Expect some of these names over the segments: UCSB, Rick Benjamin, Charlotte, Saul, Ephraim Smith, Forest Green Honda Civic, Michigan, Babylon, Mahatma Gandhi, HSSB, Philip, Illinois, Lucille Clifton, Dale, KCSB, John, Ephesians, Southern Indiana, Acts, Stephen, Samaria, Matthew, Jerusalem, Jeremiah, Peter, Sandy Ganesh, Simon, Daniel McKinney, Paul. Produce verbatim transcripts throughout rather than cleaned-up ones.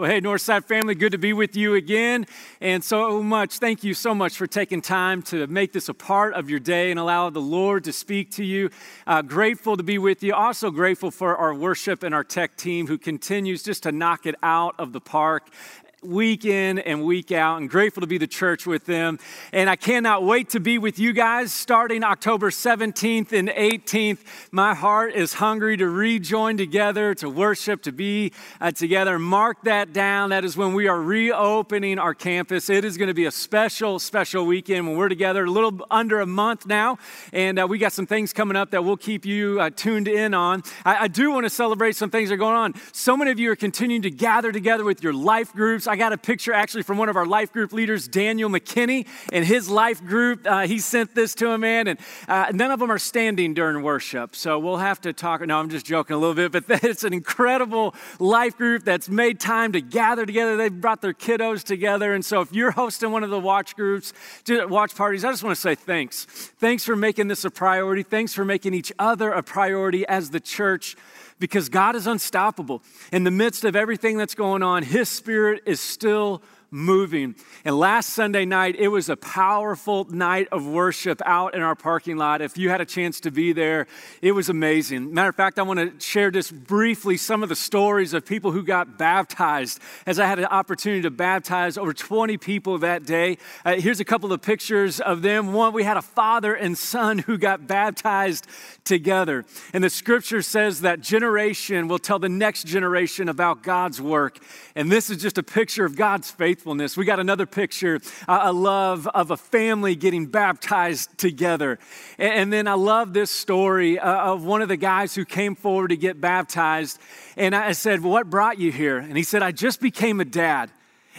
Well, hey, Northside family, good to be with you again. And so much, thank you so much for taking time to make this a part of your day and allow the Lord to speak to you. Uh, grateful to be with you. Also grateful for our worship and our tech team who continues just to knock it out of the park week in and week out, and grateful to be the church with them. And I cannot wait to be with you guys starting October seventeenth and eighteenth. My heart is hungry to rejoin together, to worship, to be uh, together. Mark that down. That is when we are reopening our campus. It is going to be a special, special weekend when we're together, a little under a month now. And uh, we got some things coming up that we'll keep you uh, tuned in on. I, I do want to celebrate some things that are going on. So many of you are continuing to gather together with your life groups. I got a picture actually from one of our life group leaders, Daniel McKinney, and his life group. Uh, he sent this to a man, and uh, none of them are standing during worship. So we'll have to talk. No, I'm just joking a little bit, but it's an incredible life group that's made time to gather together. They brought their kiddos together. And so if you're hosting one of the watch groups, watch parties, I just want to say thanks. Thanks for making this a priority. Thanks for making each other a priority as the church, because God is unstoppable. In the midst of everything that's going on, His Spirit is still moving. And last Sunday night, it was a powerful night of worship out in our parking lot. If you had a chance to be there, it was amazing. Matter of fact, I want to share just briefly some of the stories of people who got baptized, as I had an opportunity to baptize over twenty people that day. Uh, here's a couple of pictures of them. One, we had a father and son who got baptized together. And the scripture says that generation will tell the next generation about God's work. And this is just a picture of God's faithfulness. We got another picture, uh, I love, of a family getting baptized together. And, and then I love this story uh, of one of the guys who came forward to get baptized. And I said, well, what brought you here? And he said, I just became a dad.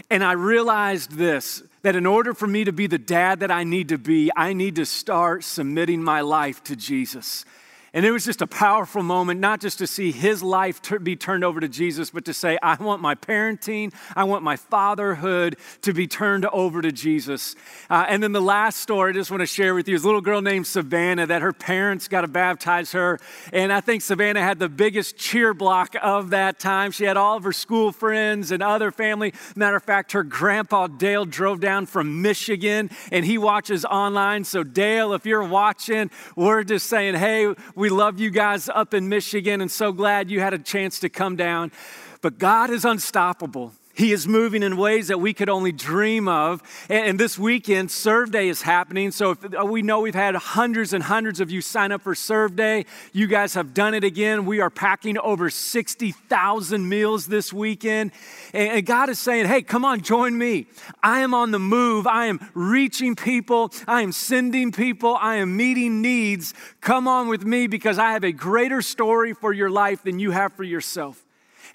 And I realized this, that in order for me to be the dad that I need to be, I need to start submitting my life to Jesus. And it was just a powerful moment, not just to see his life t- be turned over to Jesus, but to say, I want my parenting, I want my fatherhood to be turned over to Jesus. Uh, and then the last story I just want to share with you is a little girl named Savannah, that her parents got to baptize her. And I think Savannah had the biggest cheer block of that time. She had all of her school friends and other family. Matter of fact, her grandpa Dale drove down from Michigan, and he watches online. So Dale, if you're watching, we're just saying, hey, we love you guys up in Michigan, and so glad you had a chance to come down. But God is unstoppable. He is moving in ways that we could only dream of. And this weekend, Serve Day is happening. So if we know we've had hundreds and hundreds of you sign up for Serve Day. You guys have done it again. We are packing over sixty thousand meals this weekend. And God is saying, hey, come on, join me. I am on the move. I am reaching people. I am sending people. I am meeting needs. Come on with me, because I have a greater story for your life than you have for yourself.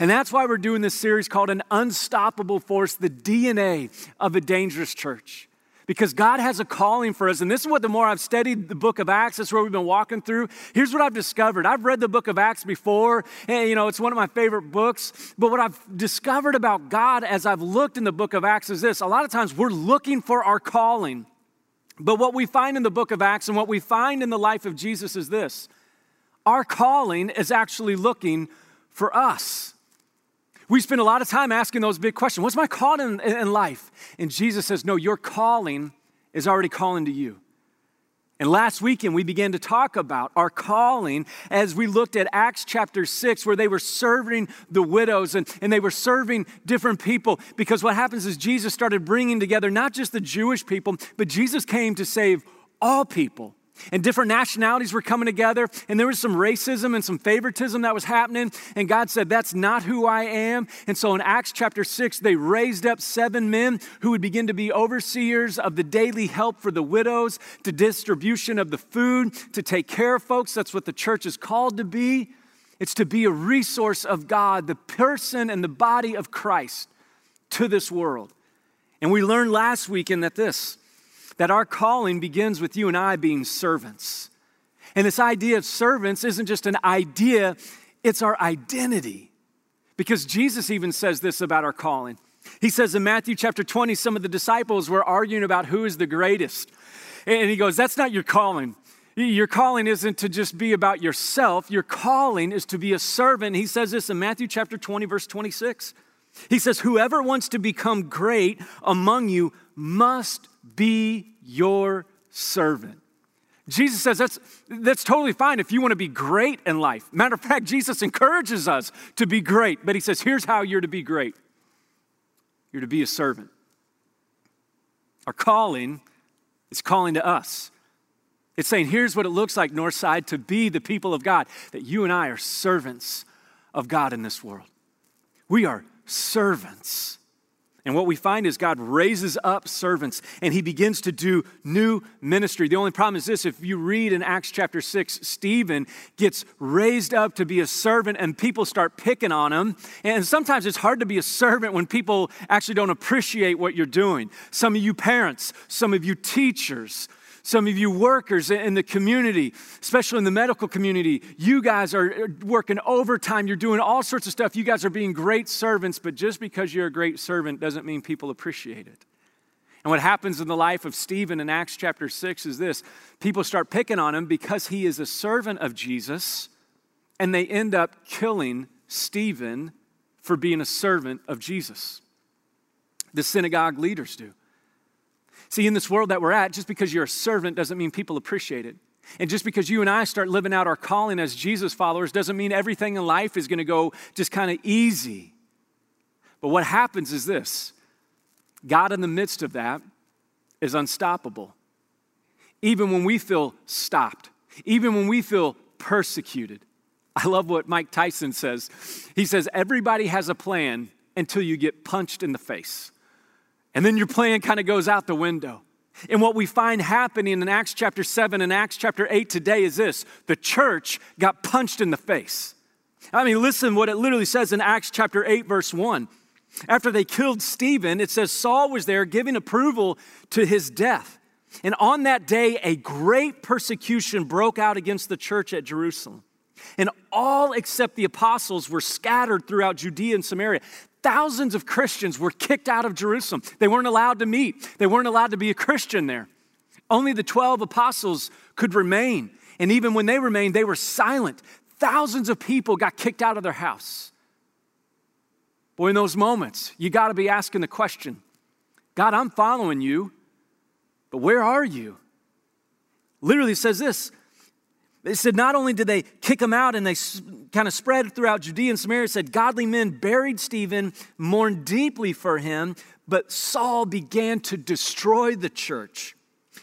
And that's why we're doing this series called An Unstoppable Force, the D N A of a Dangerous Church. Because God has a calling for us. And this is what, the more I've studied the book of Acts, that's where we've been walking through. Here's what I've discovered. I've read the book of Acts before, and you know, it's one of my favorite books. But what I've discovered about God as I've looked in the book of Acts is this. A lot of times we're looking for our calling. But what we find in the book of Acts and what we find in the life of Jesus is this. Our calling is actually looking for us. We spend a lot of time asking those big questions. What's my calling in, in life? And Jesus says, no, your calling is already calling to you. And last weekend, we began to talk about our calling as we looked at Acts chapter six, where they were serving the widows and, and they were serving different people. Because what happens is Jesus started bringing together not just the Jewish people, but Jesus came to save all people. And different nationalities were coming together, and there was some racism and some favoritism that was happening, and God said, that's not who I am. And so in Acts chapter six, they raised up seven men who would begin to be overseers of the daily help for the widows, to distribution of the food, to take care of folks. That's what the church is called to be. It's to be a resource of God, the person and the body of Christ to this world. And we learned last weekend that this, that our calling begins with you and I being servants. And this idea of servants isn't just an idea, it's our identity. Because Jesus even says this about our calling. He says in Matthew chapter twenty, some of the disciples were arguing about who is the greatest. And he goes, that's not your calling. Your calling isn't to just be about yourself. Your calling is to be a servant. He says this in Matthew chapter twenty, verse twenty-six. He says, whoever wants to become great among you must be your servant. Jesus says that's, that's totally fine if you want to be great in life. Matter of fact, Jesus encourages us to be great, but he says, here's how you're to be great. You're to be a servant. Our calling is calling to us. It's saying, here's what it looks like, Northside, to be the people of God, that you and I are servants of God in this world. We are servants. And what we find is God raises up servants and he begins to do new ministry. The only problem is this, if you read in Acts chapter six, Stephen gets raised up to be a servant and people start picking on him. And sometimes it's hard to be a servant when people actually don't appreciate what you're doing. Some of you parents, some of you teachers, some of you workers in the community, especially in the medical community, you guys are working overtime. You're doing all sorts of stuff. You guys are being great servants, but just because you're a great servant doesn't mean people appreciate it. And what happens in the life of Stephen in Acts chapter six is this. People start picking on him because he is a servant of Jesus, and they end up killing Stephen for being a servant of Jesus. The synagogue leaders do. See, in this world that we're at, just because you're a servant doesn't mean people appreciate it. And just because you and I start living out our calling as Jesus followers doesn't mean everything in life is going to go just kind of easy. But what happens is this. God in the midst of that is unstoppable. Even when we feel stopped, even when we feel persecuted. I love what Mike Tyson says. He says, everybody has a plan until you get punched in the face. And then your plan kind of goes out the window. And what we find happening in Acts chapter seven and Acts chapter eight today is this. The church got punched in the face. I mean, listen what it literally says in Acts chapter eight, verse one. After they killed Stephen, it says Saul was there giving approval to his death. And on that day, a great persecution broke out against the church at Jerusalem. And all except the apostles were scattered throughout Judea and Samaria. Thousands of Christians were kicked out of Jerusalem. They weren't allowed to meet. They weren't allowed to be a Christian there. Only the twelve apostles could remain. And even when they remained, they were silent. Thousands of people got kicked out of their house. Boy, in those moments, you got to be asking the question, God, I'm following you, but where are you? Literally it says this. It said not only did they kick him out and they kind of spread throughout Judea and Samaria, it said godly men buried Stephen, mourned deeply for him, but Saul began to destroy the church.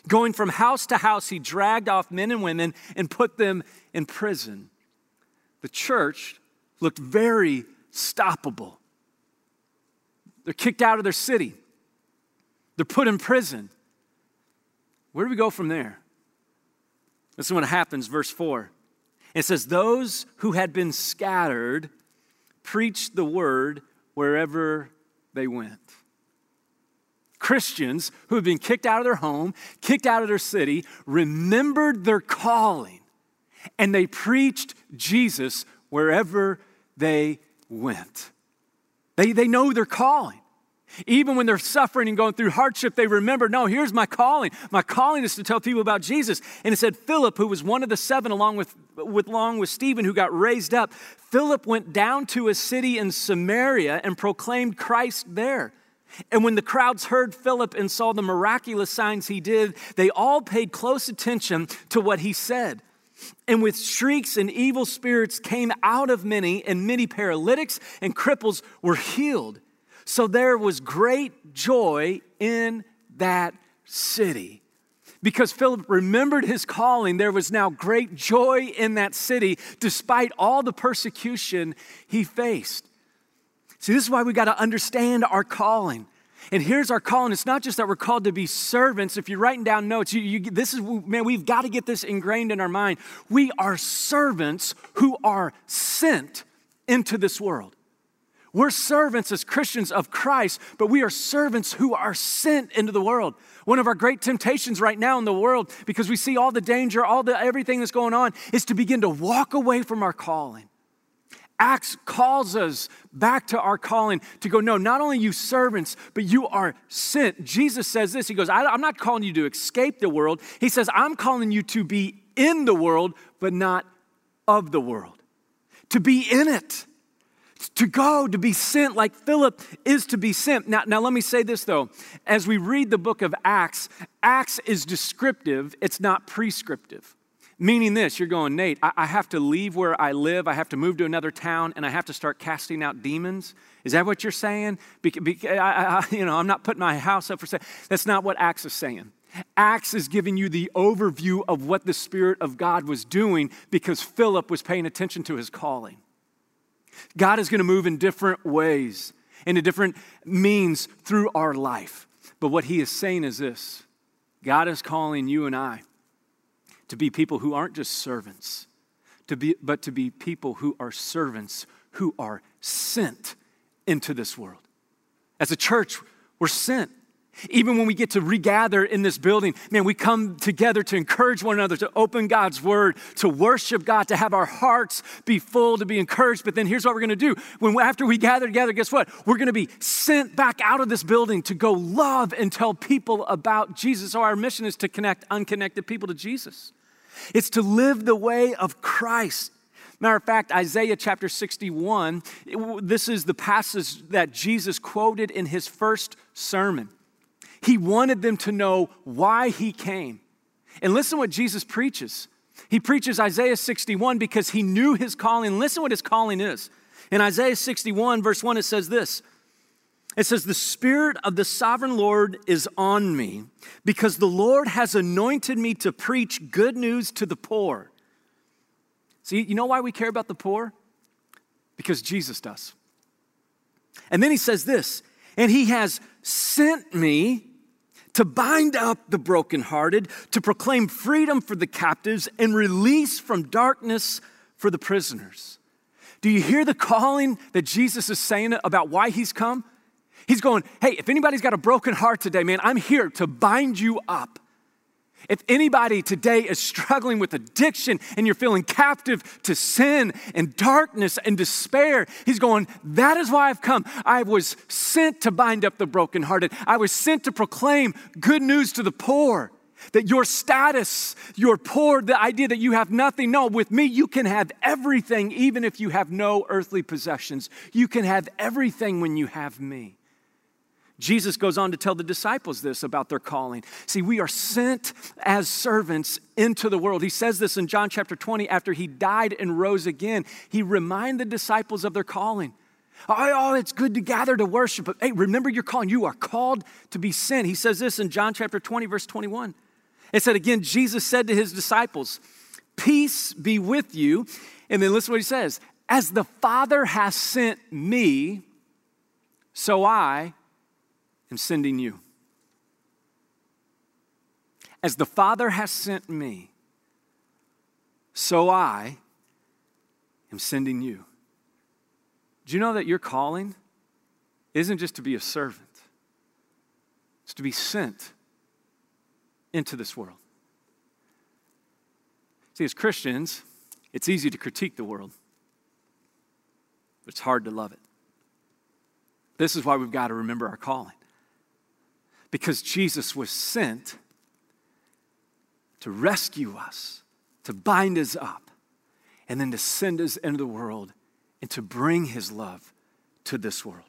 Going from house to house, he dragged off men and women and put them in prison. The church looked very stoppable. They're kicked out of their city. They're put in prison. Where do we go from there? This is what happens, verse four. It says, those who had been scattered preached the word wherever they went. Christians who had been kicked out of their home, kicked out of their city, remembered their calling, and they preached Jesus wherever they went. They, they know their calling. Even when they're suffering and going through hardship, they remember, no, here's my calling. My calling is to tell people about Jesus. And it said Philip, who was one of the seven along with, with, along with Stephen, who got raised up, Philip went down to a city in Samaria and proclaimed Christ there. And when the crowds heard Philip and saw the miraculous signs he did, they all paid close attention to what he said. And with shrieks and evil spirits came out of many, and many paralytics and cripples were healed. So there was great joy in that city. Because Philip remembered his calling, there was now great joy in that city despite all the persecution he faced. See, this is why we got to understand our calling. And here's our calling. It's not just that we're called to be servants. If you're writing down notes, you, you, this is, man, we've got to get this ingrained in our mind. We are servants who are sent into this world. We're servants as Christians of Christ, but we are servants who are sent into the world. One of our great temptations right now in the world, because we see all the danger, all the everything that's going on, is to begin to walk away from our calling. Acts calls us back to our calling to go, no, not only you servants, but you are sent. Jesus says this, he goes, I, I'm not calling you to escape the world. He says, I'm calling you to be in the world, but not of the world. To be in it. To go, to be sent, like Philip is to be sent. Now, now, let me say this, though. As we read the book of Acts, Acts is descriptive. It's not prescriptive. Meaning this, you're going, Nate, I, I have to leave where I live. I have to move to another town, and I have to start casting out demons. Is that what you're saying? Be, be, I, I, you know, I'm not putting my house up for sale. That's not what Acts is saying. Acts is giving you the overview of what the Spirit of God was doing because Philip was paying attention to his calling. God is going to move in different ways, into different means through our life. But what he is saying is this: God is calling you and I to be people who aren't just servants, to be, but to be people who are servants, who are sent into this world. As a church, we're sent. Even when we get to regather in this building, man, we come together to encourage one another, to open God's word, to worship God, to have our hearts be full, to be encouraged. But then here's what we're going to do. When after we gather together, guess what? We're going to be sent back out of this building to go love and tell people about Jesus. So our mission is to connect unconnected people to Jesus. It's to live the way of Christ. Matter of fact, Isaiah chapter sixty-one, this is the passage that Jesus quoted in his first sermon. He wanted them to know why he came. And listen what Jesus preaches. He preaches Isaiah sixty-one because he knew his calling. Listen what his calling is. In Isaiah sixty-one, verse one, it says this. It says, "The Spirit of the Sovereign Lord is on me, because the Lord has anointed me to preach good news to the poor." See, you know why we care about the poor? Because Jesus does. And then he says this, "And he has sent me to bind up the brokenhearted, to proclaim freedom for the captives and release from darkness for the prisoners." Do you hear the calling that Jesus is saying about why he's come? He's going, hey, if anybody's got a broken heart today, man, I'm here to bind you up. If anybody today is struggling with addiction and you're feeling captive to sin and darkness and despair, he's going, that is why I've come. I was sent to bind up the brokenhearted. I was sent to proclaim good news to the poor, that your status, your poor, the idea that you have nothing. No, with me, you can have everything, even if you have no earthly possessions. You can have everything when you have me. Jesus goes on to tell the disciples this about their calling. See, we are sent as servants into the world. He says this in John chapter twenty, after he died and rose again. He reminded the disciples of their calling. Oh, oh, it's good to gather to worship, but hey, remember your calling. You are called to be sent. He says this in John chapter twenty, verse twenty-one. It said again, Jesus said to his disciples, "Peace be with you." And then listen to what he says. "As the Father has sent me, so I I'm sending you." As the Father has sent me, so I am sending you. Do you know that your calling isn't just to be a servant? It's to be sent into this world. See, as Christians, it's easy to critique the world, but it's hard to love it. This is why we've got to remember our calling. Because Jesus was sent to rescue us, to bind us up, and then to send us into the world and to bring his love to this world.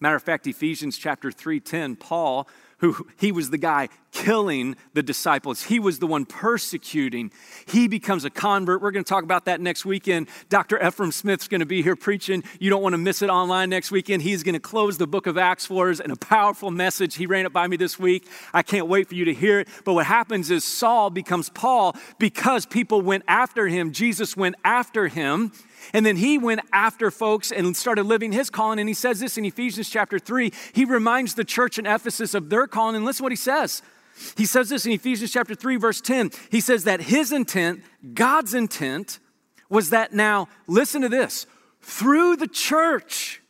Matter of fact, Ephesians chapter three ten, Paul, who he was the guy killing the disciples. He was the one persecuting. He becomes a convert. We're going to talk about that next weekend. Doctor Ephraim Smith's going to be here preaching. You don't want to miss it online next weekend. He's going to close the book of Acts for us in a powerful message. He ran it by me this week. I can't wait for you to hear it. But what happens is Saul becomes Paul because people went after him. Jesus went after him. And then he went after folks and started living his calling. And he says this in Ephesians chapter three. He reminds the church in Ephesus of their calling. And listen what he says. He says this in Ephesians chapter three, verse ten. He says that his intent, God's intent, was that now, listen to this, through the church,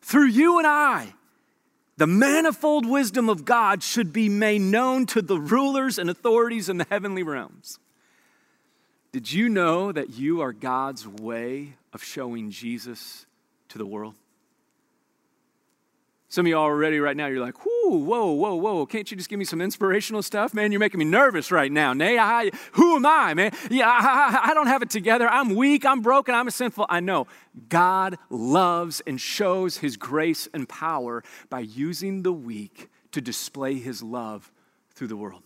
through you and I, the manifold wisdom of God should be made known to the rulers and authorities in the heavenly realms. Did you know that you are God's way of showing Jesus to the world? Some of y'all already right now, you're like, whoo, whoa, whoa, whoa. Can't you just give me some inspirational stuff? Man, you're making me nervous right now. Nay, I, who am I, man? Yeah, I, I, I don't have it together. I'm weak. I'm broken. I'm sinful. I know. God loves and shows his grace and power by using the weak to display his love through the world.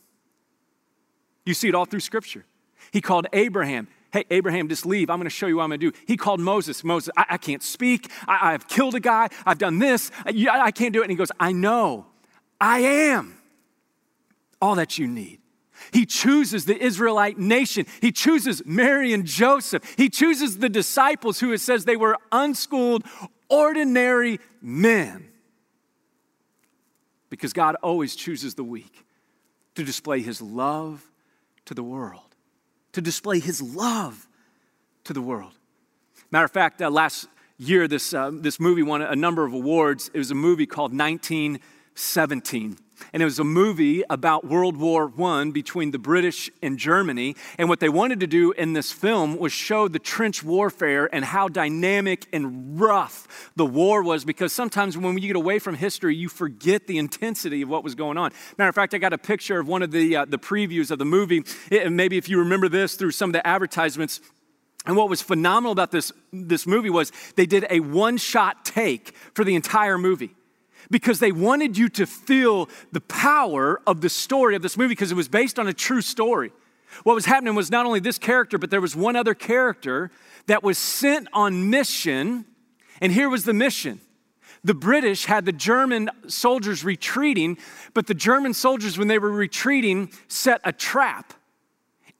You see it all through Scripture. He called Abraham. Hey, Abraham, just leave. I'm going to show you what I'm going to do. He called Moses. Moses, I, I can't speak. I, I've killed a guy. I've done this. I, I can't do it. And he goes, I know. I am all that you need. He chooses the Israelite nation. He chooses Mary and Joseph. He chooses the disciples who it says they were unschooled, ordinary men. Because God always chooses the weak to display his love to the world. to display his love to the world. Matter of fact, uh, last year, this, uh, this movie won a number of awards. It was a movie called nineteen seventeen. And it was a movie about World War One between the British and Germany. And what they wanted to do in this film was show the trench warfare and how dynamic and rough the war was, because sometimes when you get away from history, you forget the intensity of what was going on. Matter of fact, I got a picture of one of the, uh, the previews of the movie. It, and maybe if you remember this through some of the advertisements. And what was phenomenal about this, this movie was they did a one-shot take for the entire movie, because they wanted you to feel the power of the story of this movie, because it was based on a true story. What was happening was not only this character, but there was one other character that was sent on mission, and here was the mission. The British had the German soldiers retreating, but the German soldiers, when they were retreating, set a trap,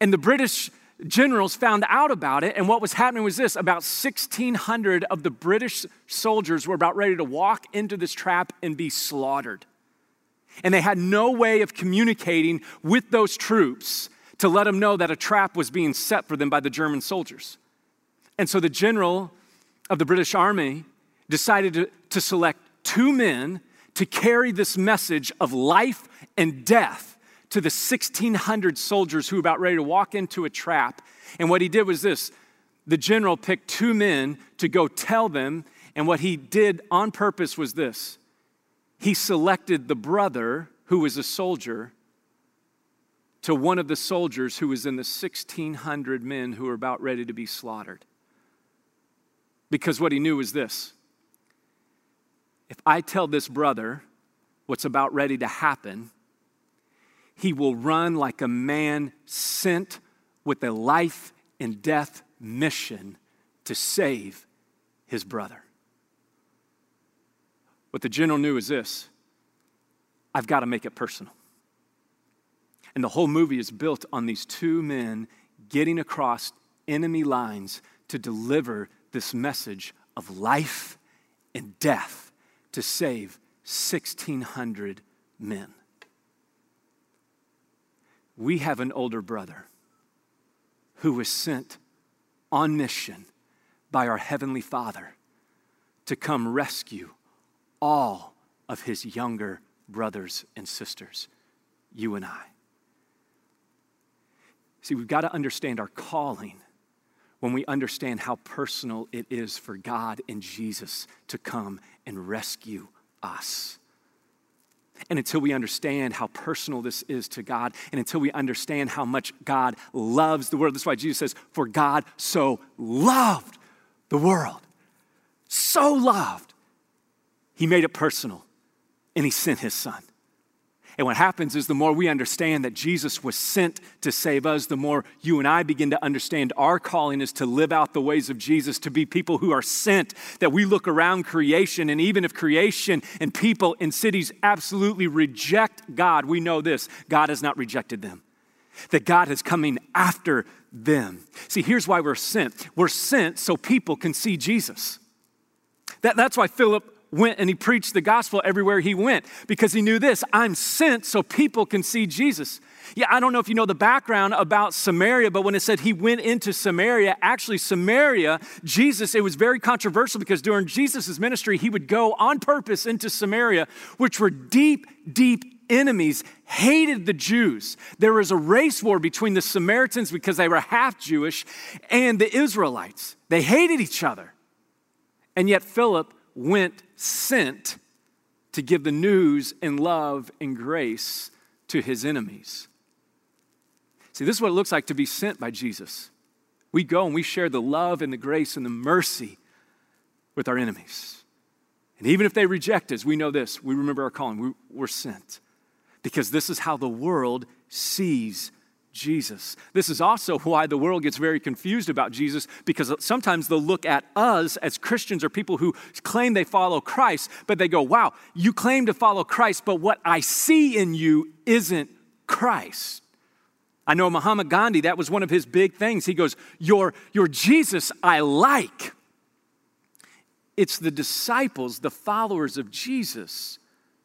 and the British generals found out about it, and what was happening was this. About sixteen hundred of the British soldiers were about ready to walk into this trap and be slaughtered. And they had no way of communicating with those troops to let them know that a trap was being set for them by the German soldiers. And so the general of the British Army decided to, to select two men to carry this message of life and death to the sixteen hundred soldiers who were about ready to walk into a trap. And what he did was this. The general picked two men to go tell them, and what he did on purpose was this. He selected the brother who was a soldier to one of the soldiers who was in the sixteen hundred men who were about ready to be slaughtered. Because what he knew was this. If I tell this brother what's about ready to happen, he will run like a man sent with a life and death mission to save his brother. What the general knew is this. I've got to make it personal. And the whole movie is built on these two men getting across enemy lines to deliver this message of life and death to save sixteen hundred men. We have an older brother who was sent on mission by our Heavenly Father to come rescue all of his younger brothers and sisters, you and I. See, we've got to understand our calling when we understand how personal it is for God and Jesus to come and rescue us. And until we understand how personal this is to God, and until we understand how much God loves the world, that's why Jesus says, for God so loved the world, so loved, he made it personal, and he sent his son. And what happens is the more we understand that Jesus was sent to save us, the more you and I begin to understand our calling is to live out the ways of Jesus, to be people who are sent, that we look around creation, and even if creation and people and cities absolutely reject God, we know this, God has not rejected them, that God is coming after them. See, here's why we're sent. We're sent so people can see Jesus. That, that's why Philip went and he preached the gospel everywhere he went, because he knew this, I'm sent so people can see Jesus. Yeah, I don't know if you know the background about Samaria, but when it said he went into Samaria, actually Samaria, Jesus, it was very controversial because during Jesus' ministry, he would go on purpose into Samaria, which were deep, deep enemies, hated the Jews. There was a race war between the Samaritans because they were half Jewish and the Israelites. They hated each other. And yet Philip went sent to give the news in love and grace to his enemies. See, this is what it looks like to be sent by Jesus. We go and we share the love and the grace and the mercy with our enemies. And even if they reject us, we know this. We remember our calling. We, we're sent. Because this is how the world sees Jesus. This is also why the world gets very confused about Jesus, because sometimes they'll look at us as Christians or people who claim they follow Christ, but they go, wow, you claim to follow Christ, but what I see in you isn't Christ. I know Mahatma Gandhi, that was one of his big things. He goes, your, your Jesus I like. It's the disciples, the followers of Jesus,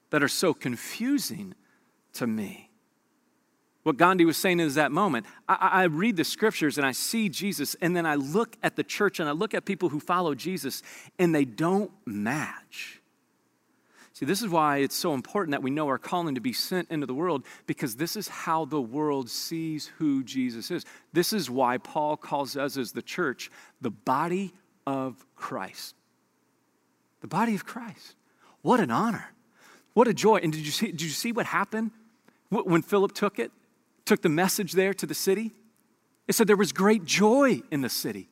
that are so confusing to me. What Gandhi was saying in that moment, I, I read the scriptures and I see Jesus, and then I look at the church and I look at people who follow Jesus, and they don't match. See, this is why it's so important that we know our calling to be sent into the world, because this is how the world sees who Jesus is. This is why Paul calls us as the church the body of Christ. The body of Christ. What an honor. What a joy. And did you see, did you see what happened when Philip took it? Took the message there to the city? It said there was great joy in the city.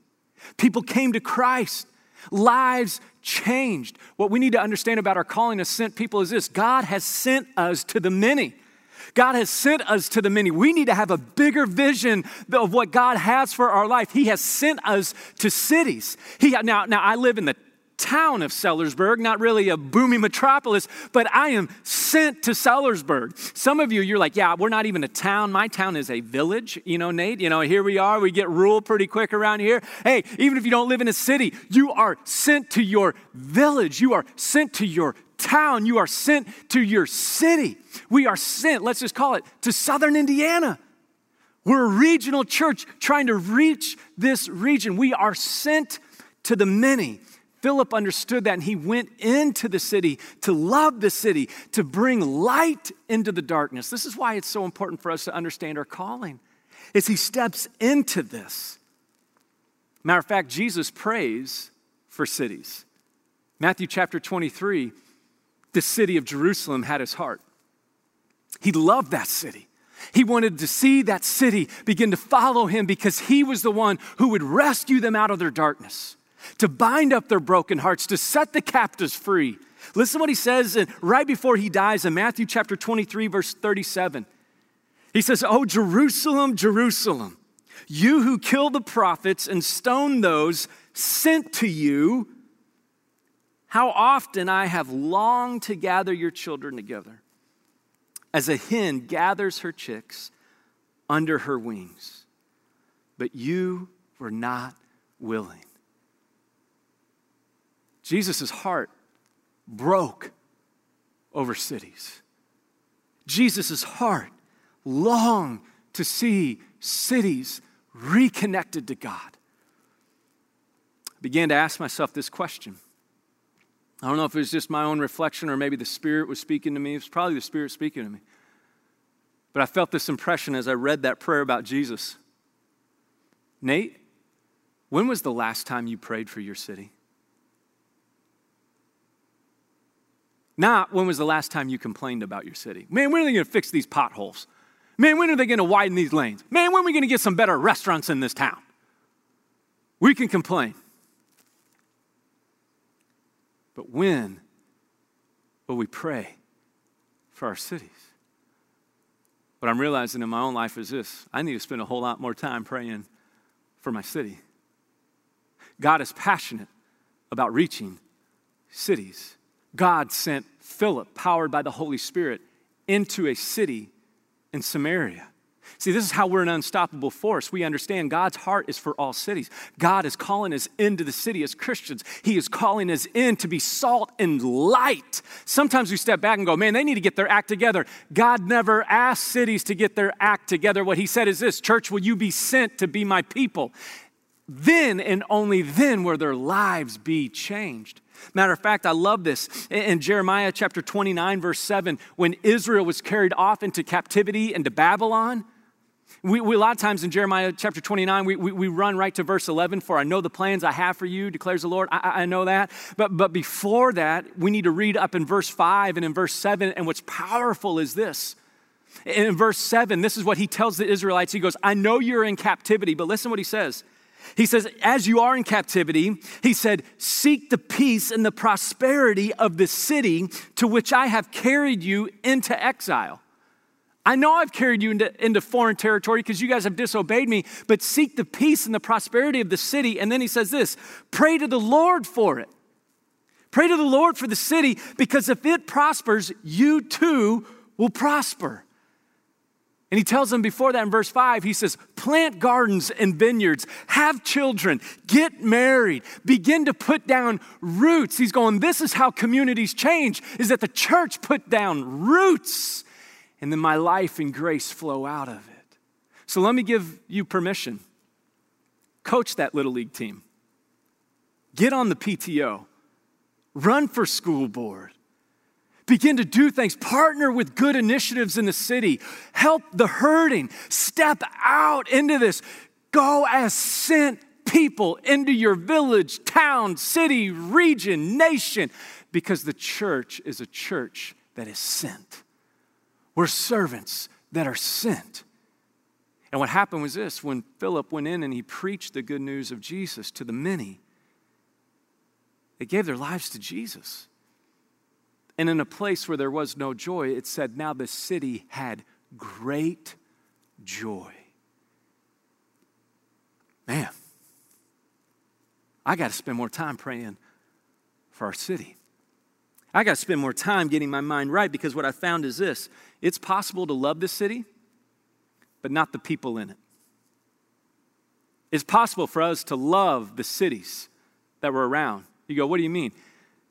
People came to Christ. Lives changed. What we need to understand about our calling as sent people is this. God has sent us to the many. God has sent us to the many. We need to have a bigger vision of what God has for our life. He has sent us to cities. He now, now I live in the town of Sellersburg, not really a booming metropolis, but I am sent to Sellersburg. Some of you, you're like, yeah, we're not even a town. My town is a village, you know, Nate, you know, here we are. We get rural pretty quick around here. Hey, even if you don't live in a city, you are sent to your village. You are sent to your town. You are sent to your city. We are sent, let's just call it, to Southern Indiana. We're a regional church trying to reach this region. We are sent to the many. Philip understood that, and he went into the city to love the city, to bring light into the darkness. This is why it's so important for us to understand our calling, is he steps into this. Matter of fact, Jesus prays for cities. Matthew chapter twenty-three, the city of Jerusalem had his heart. He loved that city. He wanted to see that city begin to follow him, because he was the one who would rescue them out of their darkness, to bind up their broken hearts, to set the captives free. Listen to what he says right before he dies in Matthew chapter twenty-three, verse thirty-seven. He says, "Oh, Jerusalem, Jerusalem, you who kill the prophets and stone those sent to you, how often I have longed to gather your children together, as a hen gathers her chicks under her wings, but you were not willing." Jesus' heart broke over cities. Jesus' heart longed to see cities reconnected to God. I began to ask myself this question. I don't know if it was just my own reflection or maybe the Spirit was speaking to me. It was probably the Spirit speaking to me. But I felt this impression as I read that prayer about Jesus. Nate, when was the last time you prayed for your city? Not when was the last time you complained about your city. Man, when are they going to fix these potholes? Man, when are they going to widen these lanes? Man, when are we going to get some better restaurants in this town? We can complain. But when will we pray for our cities? What I'm realizing in my own life is this. I need to spend a whole lot more time praying for my city. God is passionate about reaching cities. God sent Philip, powered by the Holy Spirit, into a city in Samaria. See, this is how we're an unstoppable force. We understand God's heart is for all cities. God is calling us into the city as Christians. He is calling us in to be salt and light. Sometimes we step back and go, man, they need to get their act together. God never asked cities to get their act together. What he said is this, church, will you be sent to be my people? Then and only then will their lives be changed. Matter of fact, I love this. In Jeremiah chapter twenty-nine, verse seven, when Israel was carried off into captivity into Babylon, We, we a lot of times in Jeremiah chapter twenty-nine, we, we, we run right to verse eleven, for I know the plans I have for you, declares the Lord. I, I know that. But, but before that, we need to read up in verse five and in verse seven. And what's powerful is this. In verse seven, this is what he tells the Israelites. He goes, I know you're in captivity, but listen what he says. He says, as you are in captivity, he said, seek the peace and the prosperity of the city to which I have carried you into exile. I know I've carried you into, into foreign territory because you guys have disobeyed me, but seek the peace and the prosperity of the city. And then he says this, pray to the Lord for it. Pray to the Lord for the city, because if it prospers, you too will prosper. And he tells them before that in verse five, he says, plant gardens and vineyards, have children, get married, begin to put down roots. He's going, this is how communities change, is that the church put down roots, and then my life and grace flow out of it. So let me give you permission. Coach that little league team. Get on the P T O. Run for school board. Begin to do things. Partner with good initiatives in the city. Help the hurting. Step out into this. Go as sent people into your village, town, city, region, nation, because the church is a church that is sent. We're servants that are sent. And what happened was this, when Philip went in and he preached the good news of Jesus to the many, they gave their lives to Jesus. And in a place where there was no joy, it said, now the city had great joy. Man, I got to spend more time praying for our city. I got to spend more time getting my mind right, because what I found is this. It's possible to love this city, but not the people in it. It's possible for us to love the cities that we're around. You go, what do you mean?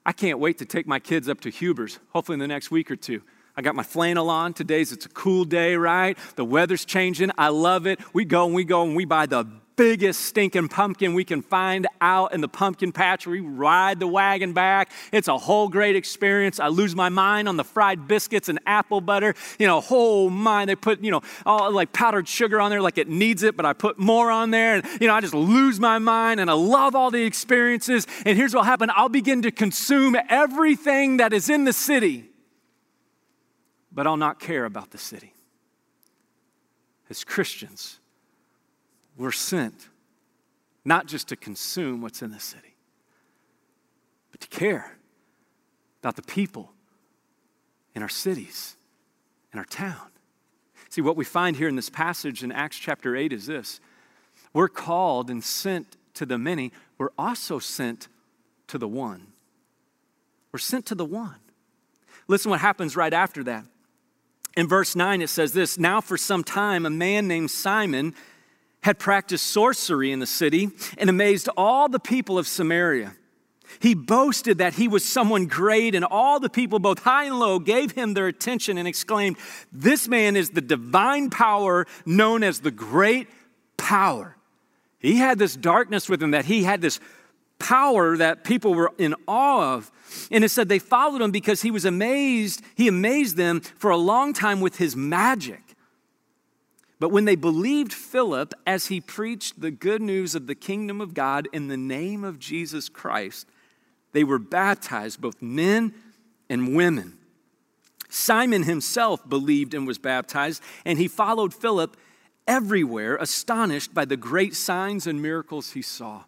I can't wait to take my kids up to Huber's, hopefully in the next week or two. I got my flannel on. Today's, it's a cool day, right? The weather's changing. I love it. We go and we go and we buy the biggest stinking pumpkin we can find out in the pumpkin patch. We ride the wagon back. It's a whole great experience. I lose my mind on the fried biscuits and apple butter. You know, whole mind. They put, you know, all like powdered sugar on there like it needs it, but I put more on there. And, you know, I just lose my mind, and I love all the experiences. And here's what happened. I'll begin to consume everything that is in the city, but I'll not care about the city. As Christians, we're sent not just to consume what's in the city, but to care about the people in our cities, in our town. See, what we find here in this passage in Acts chapter eight is this. We're called and sent to the many. We're also sent to the one. We're sent to the one. Listen what happens right after that. In verse nine, it says this, now for some time a man named Simon had practiced sorcery in the city and amazed all the people of Samaria. He boasted that he was someone great, and all the people, both high and low, gave him their attention and exclaimed, this man is the divine power known as the great power. He had this darkness with him, that he had this power that people were in awe of. And it said they followed him because he was amazed. He amazed them for a long time with his magic. But when they believed Philip as he preached the good news of the kingdom of God in the name of Jesus Christ, they were baptized, both men and women. Simon himself believed and was baptized, and he followed Philip everywhere, astonished by the great signs and miracles he saw.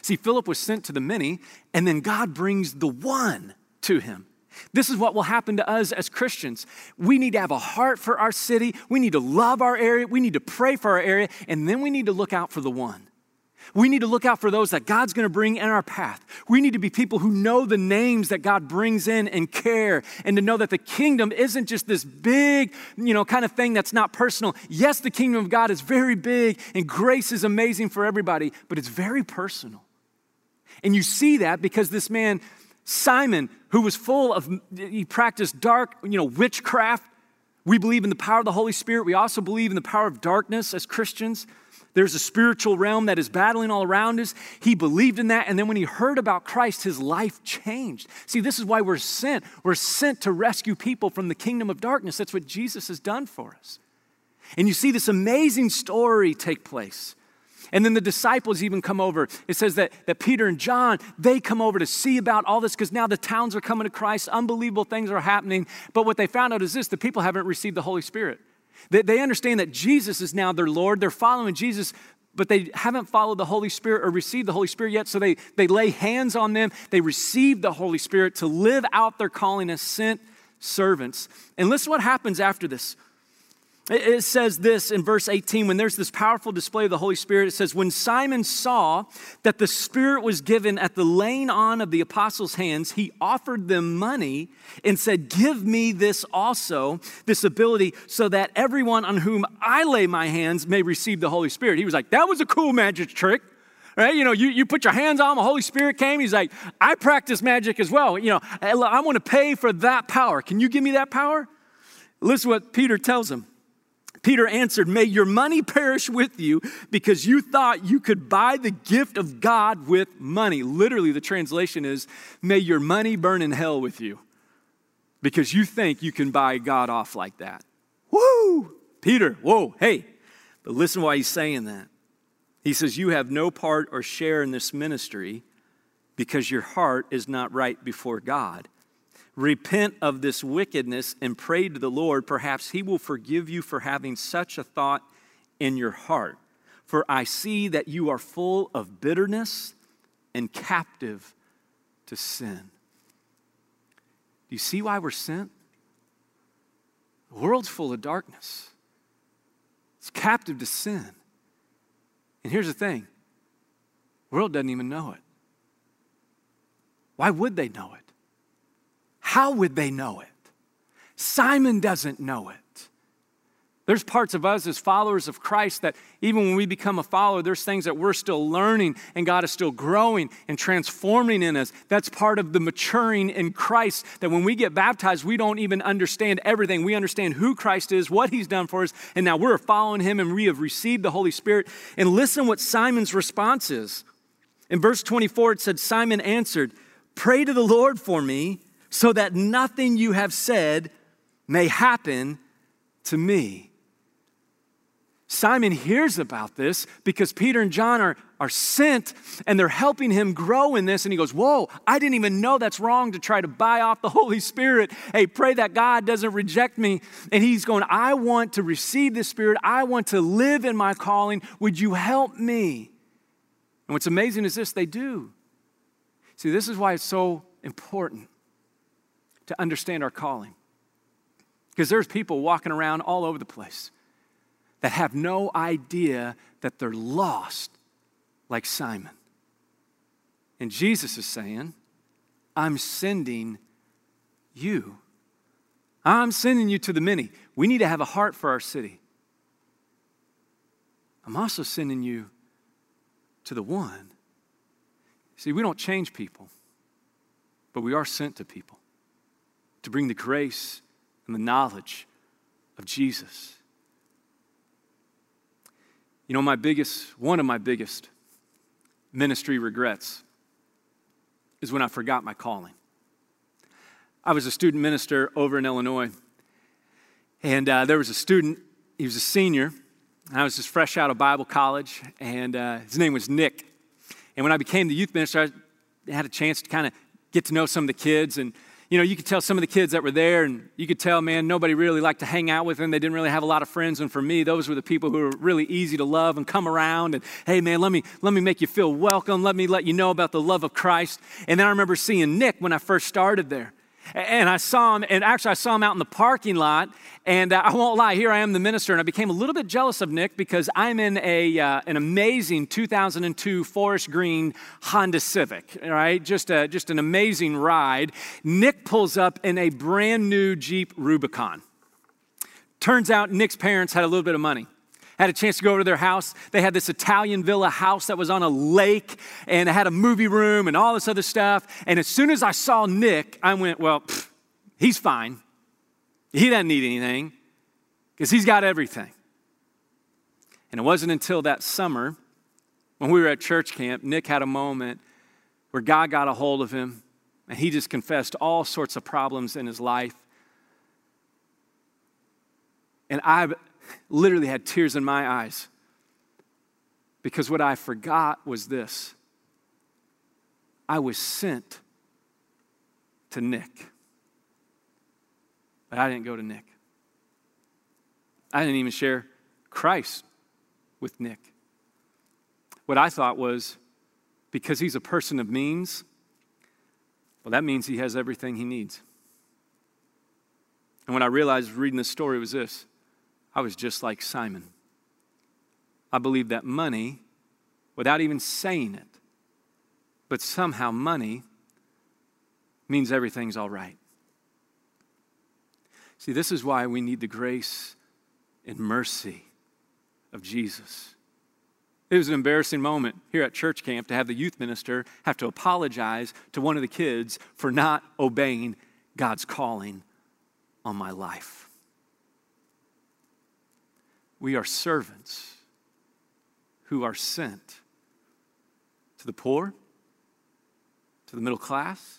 See, Philip was sent to the many, and then God brings the one to him. This is what will happen to us as Christians. We need to have a heart for our city. We need to love our area. We need to pray for our area. And then we need to look out for the one. We need to look out for those that God's going to bring in our path. We need to be people who know the names that God brings in and care, and to know that the kingdom isn't just this big, you know, kind of thing that's not personal. Yes, the kingdom of God is very big, and grace is amazing for everybody, but it's very personal. And you see that because this man, Simon, who was full of, he practiced dark, you know, witchcraft. We believe in the power of the Holy Spirit. We also believe in the power of darkness as Christians. There's a spiritual realm that is battling all around us. He believed in that. And then when he heard about Christ, his life changed. See, this is why we're sent. We're sent to rescue people from the kingdom of darkness. That's what Jesus has done for us. And you see this amazing story take place. And then the disciples even come over. It says that, that Peter and John, they come over to see about all this because now the towns are coming to Christ. Unbelievable things are happening. But what they found out is this, the people haven't received the Holy Spirit. They, they understand that Jesus is now their Lord. They're following Jesus, but they haven't followed the Holy Spirit or received the Holy Spirit yet. So they, they lay hands on them. They receive the Holy Spirit to live out their calling as sent servants. And listen what happens after this. It says this in verse eighteen, when there's this powerful display of the Holy Spirit, it says, when Simon saw that the Spirit was given at the laying on of the apostles' hands, he offered them money and said, give me this also, this ability, so that everyone on whom I lay my hands may receive the Holy Spirit. He was like, that was a cool magic trick. Right? You know, you, you put your hands on him, the Holy Spirit came. He's like, I practice magic as well. You know, I want to pay for that power. Can you give me that power? Listen to what Peter tells him. Peter answered, may your money perish with you because you thought you could buy the gift of God with money. Literally, the translation is, may your money burn in hell with you because you think you can buy God off like that. Woo! Peter, whoa, hey. But listen why he's saying that. He says, you have no part or share in this ministry because your heart is not right before God. Repent of this wickedness and pray to the Lord. Perhaps he will forgive you for having such a thought in your heart. For I see that you are full of bitterness and captive to sin. Do you see why we're sent? The world's full of darkness. It's captive to sin. And here's the thing. The world doesn't even know it. Why would they know it? How would they know it? Simon doesn't know it. There's parts of us as followers of Christ that even when we become a follower, there's things that we're still learning and God is still growing and transforming in us. That's part of the maturing in Christ, that when we get baptized, we don't even understand everything. We understand who Christ is, what he's done for us, and now we're following him and we have received the Holy Spirit. And listen what Simon's response is. In verse twenty-four, it said, Simon answered, pray to the Lord for me, so that nothing you have said may happen to me. Simon hears about this because Peter and John are, are sent and they're helping him grow in this. And he goes, whoa, I didn't even know that's wrong to try to buy off the Holy Spirit. Hey, pray that God doesn't reject me. And he's going, I want to receive the Spirit. I want to live in my calling. Would you help me? And what's amazing is this, they do. See, this is why it's so important to understand our calling. Because there's people walking around all over the place that have no idea that they're lost like Simon. And Jesus is saying, I'm sending you. I'm sending you to the many. We need to have a heart for our city. I'm also sending you to the one. See, we don't change people, but we are sent to people, to bring the grace and the knowledge of Jesus. You know, my biggest, one of my biggest ministry regrets is when I forgot my calling. I was a student minister over in Illinois, and uh, there was a student, he was a senior, and I was just fresh out of Bible college, and uh, his name was Nick. And when I became the youth minister, I had a chance to kind of get to know some of the kids, and you know, you could tell some of the kids that were there, and you could tell, man, nobody really liked to hang out with them. They didn't really have a lot of friends. And for me, those were the people who were really easy to love and come around. And, hey, man, let me let me make you feel welcome. Let me let you know about the love of Christ. And then I remember seeing Nick when I first started there. And I saw him, and actually I saw him out in the parking lot. And I won't lie, here I am the minister. And I became a little bit jealous of Nick because I'm in a uh, an amazing two thousand two Forest Green Honda Civic, right? Just, a, just an amazing ride. Nick pulls up in a brand new Jeep Rubicon. Turns out Nick's parents had a little bit of money. Had a chance to go over to their house. They had this Italian villa house that was on a lake, and it had a movie room and all this other stuff. And as soon as I saw Nick, I went, well, pff, he's fine. He doesn't need anything because he's got everything. And it wasn't until that summer when we were at church camp, Nick had a moment where God got a hold of him, and he just confessed all sorts of problems in his life. And I literally had tears in my eyes because what I forgot was this. I was sent to Nick, but I didn't go to Nick. I didn't even share Christ with Nick. What I thought was, because he's a person of means, well, that means he has everything he needs. And when I realized reading this story was this, I was just like Simon. I believed that money, without even saying it, but somehow money means everything's all right. See, this is why we need the grace and mercy of Jesus. It was an embarrassing moment here at church camp to have the youth minister have to apologize to one of the kids for not obeying God's calling on my life. We are servants who are sent to the poor, to the middle class,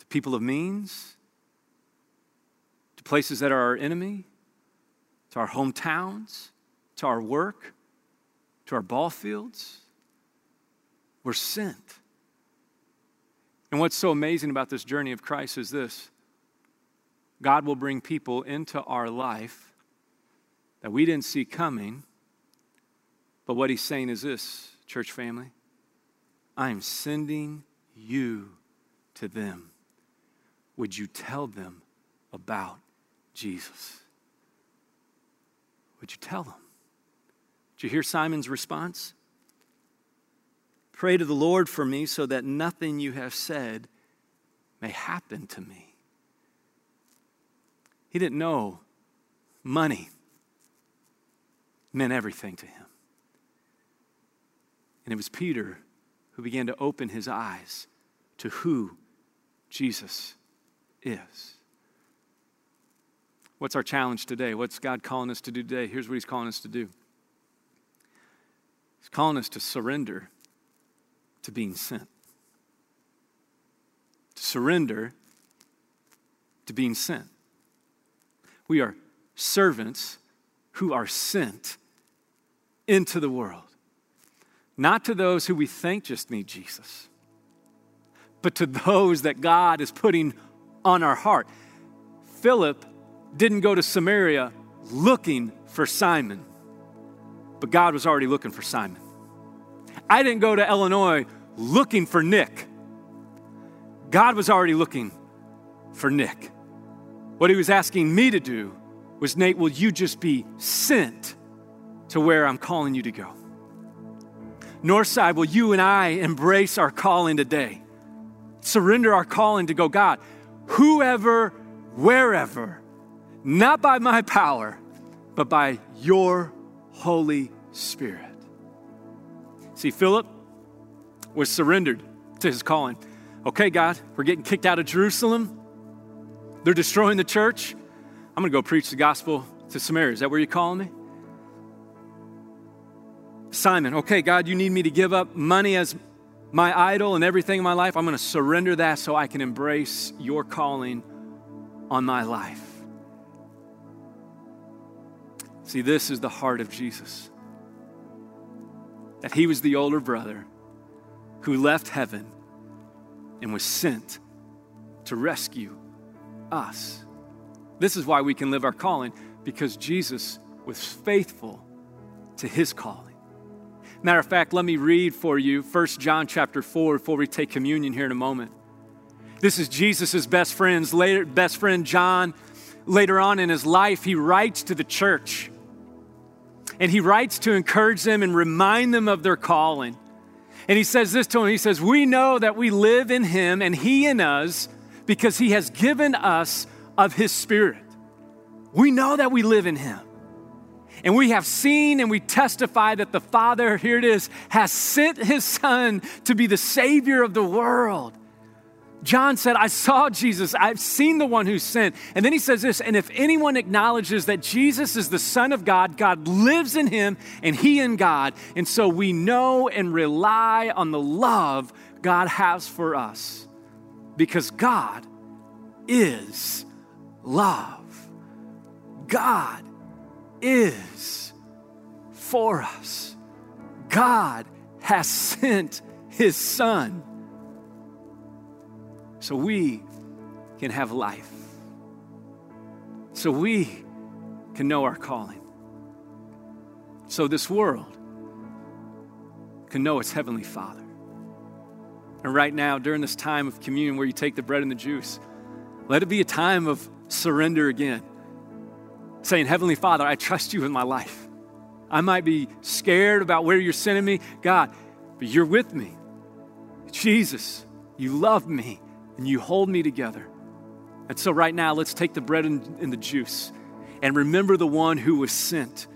to people of means, to places that are our enemy, to our hometowns, to our work, to our ball fields. We're sent. And what's so amazing about this journey of Christ is this. God will bring people into our life that we didn't see coming. But what he's saying is this, church family, I am sending you to them. Would you tell them about Jesus? Would you tell them? Did you hear Simon's response? Pray to the Lord for me so that nothing you have said may happen to me. He didn't know money meant everything to him. And it was Peter who began to open his eyes to who Jesus is. What's our challenge today? What's God calling us to do today? Here's what he's calling us to do. He's calling us to surrender to being sent. To surrender to being sent. We are servants who are sent into the world. Not to those who we think just need Jesus, but to those that God is putting on our heart. Philip didn't go to Samaria looking for Simon, but God was already looking for Simon. I didn't go to Illinois looking for Nick. God was already looking for Nick. What he was asking me to do was, Nate, will you just be sent to where I'm calling you to go? Northside, will you and I embrace our calling today? Surrender our calling to go, God, whoever, wherever, not by my power, but by your Holy Spirit. See, Philip was surrendered to his calling. Okay, God, we're getting kicked out of Jerusalem. They're destroying the church. I'm going to go preach the gospel to Samaria. Is that where you're calling me? Simon, okay, God, you need me to give up money as my idol and everything in my life. I'm going to surrender that so I can embrace your calling on my life. See, this is the heart of Jesus. That he was the older brother who left heaven and was sent to rescue us. This is why we can live our calling, because Jesus was faithful to his calling. Matter of fact, let me read for you First John chapter four before we take communion here in a moment. This is Jesus' best friend's later best friend John. Later on in his life, he writes to the church. And he writes to encourage them and remind them of their calling. And he says this to them, he says, we know that we live in him and he in us, because he has given us of his Spirit. We know that we live in him. And we have seen and we testify that the Father, here it is, has sent his Son to be the Savior of the world. John said, I saw Jesus. I've seen the one who sent. And then he says this, and if anyone acknowledges that Jesus is the Son of God, God lives in him and he in God. And so we know and rely on the love God has for us. Because God is love. God is for us. God has sent his son so we can have life, so we can know our calling, so this world can know its heavenly Father. And right now, during this time of communion where you take the bread and the juice, let it be a time of surrender again, saying, Heavenly Father, I trust you in my life. I might be scared about where you're sending me, God, but you're with me. Jesus, you love me and you hold me together. And so right now, let's take the bread and, and the juice and remember the one who was sent,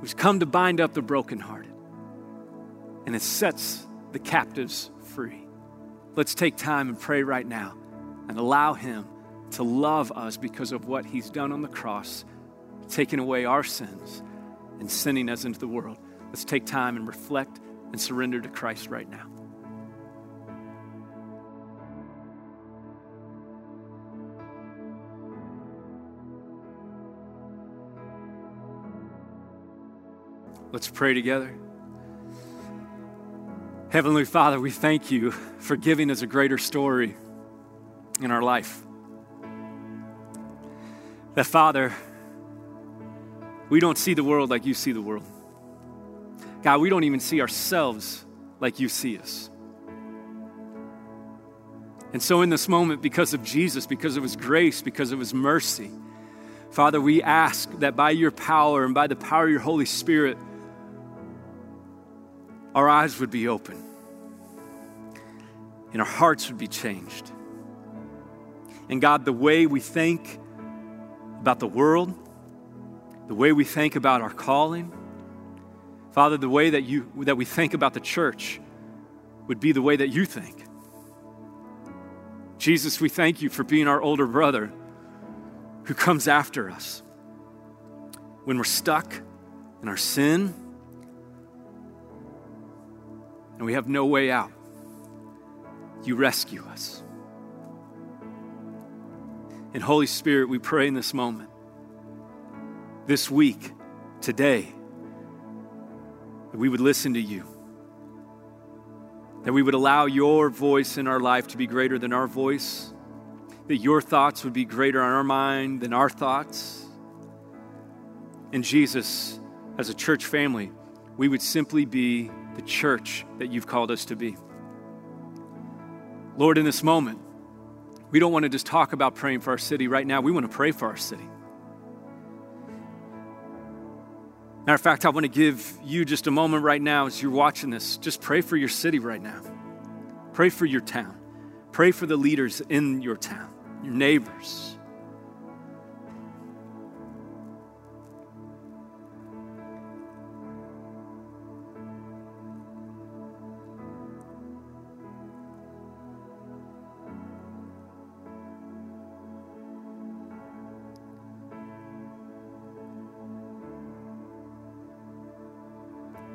who's come to bind up the brokenhearted. And it sets the captives free. Let's take time and pray right now and allow him to love us because of what he's done on the cross, taking away our sins and sending us into the world. Let's take time and reflect and surrender to Christ right now. Let's pray together. Heavenly Father, we thank you for giving us a greater story in our life. That, Father, we don't see the world like you see the world. God, we don't even see ourselves like you see us. And so in this moment, because of Jesus, because of his grace, because of his mercy, Father, we ask that by your power and by the power of your Holy Spirit, our eyes would be open and our hearts would be changed. And God, the way we think about the world, the way we think about our calling, Father, the way that you that we think about the church would be the way that you think. Jesus, we thank you for being our older brother who comes after us when we're stuck in our sin and we have no way out. You rescue us. And Holy Spirit, we pray in this moment, this week, today, that we would listen to you, that we would allow your voice in our life to be greater than our voice, that your thoughts would be greater on our mind than our thoughts. And Jesus, as a church family, we would simply be the church that you've called us to be. Lord, in this moment, we don't want to just talk about praying for our city right now. We want to pray for our city. Matter of fact, I want to give you just a moment right now as you're watching this. Just pray for your city right now. Pray for your town. Pray for the leaders in your town, your neighbors.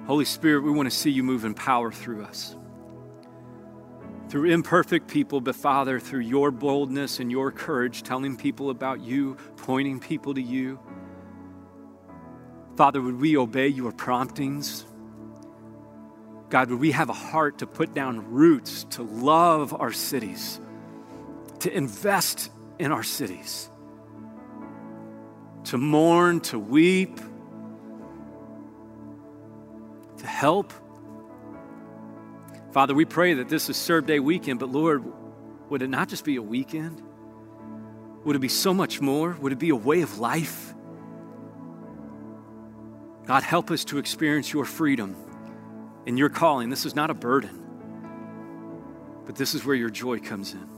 Holy Spirit, we want to see you move in power through us. Through imperfect people, but Father, through your boldness and your courage, telling people about you, pointing people to you. Father, would we obey your promptings? God, would we have a heart to put down roots, to love our cities, to invest in our cities, to mourn, to weep, to help. Father, we pray that this is Serve Day weekend, but Lord, would it not just be a weekend? Would it be so much more? Would it be a way of life? God, help us to experience your freedom and your calling. This is not a burden, but this is where your joy comes in.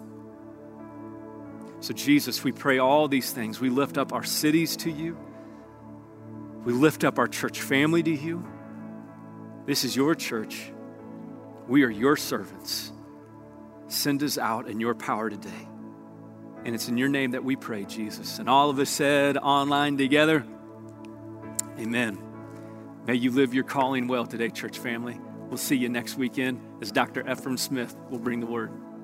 So Jesus, we pray all these things. We lift up our cities to you. We lift up our church family to you. This is your church. We are your servants. Send us out in your power today. And it's in your name that we pray, Jesus. And all of us said online together, amen. May you live your calling well today, church family. We'll see you next weekend as Doctor Ephraim Smith will bring the word.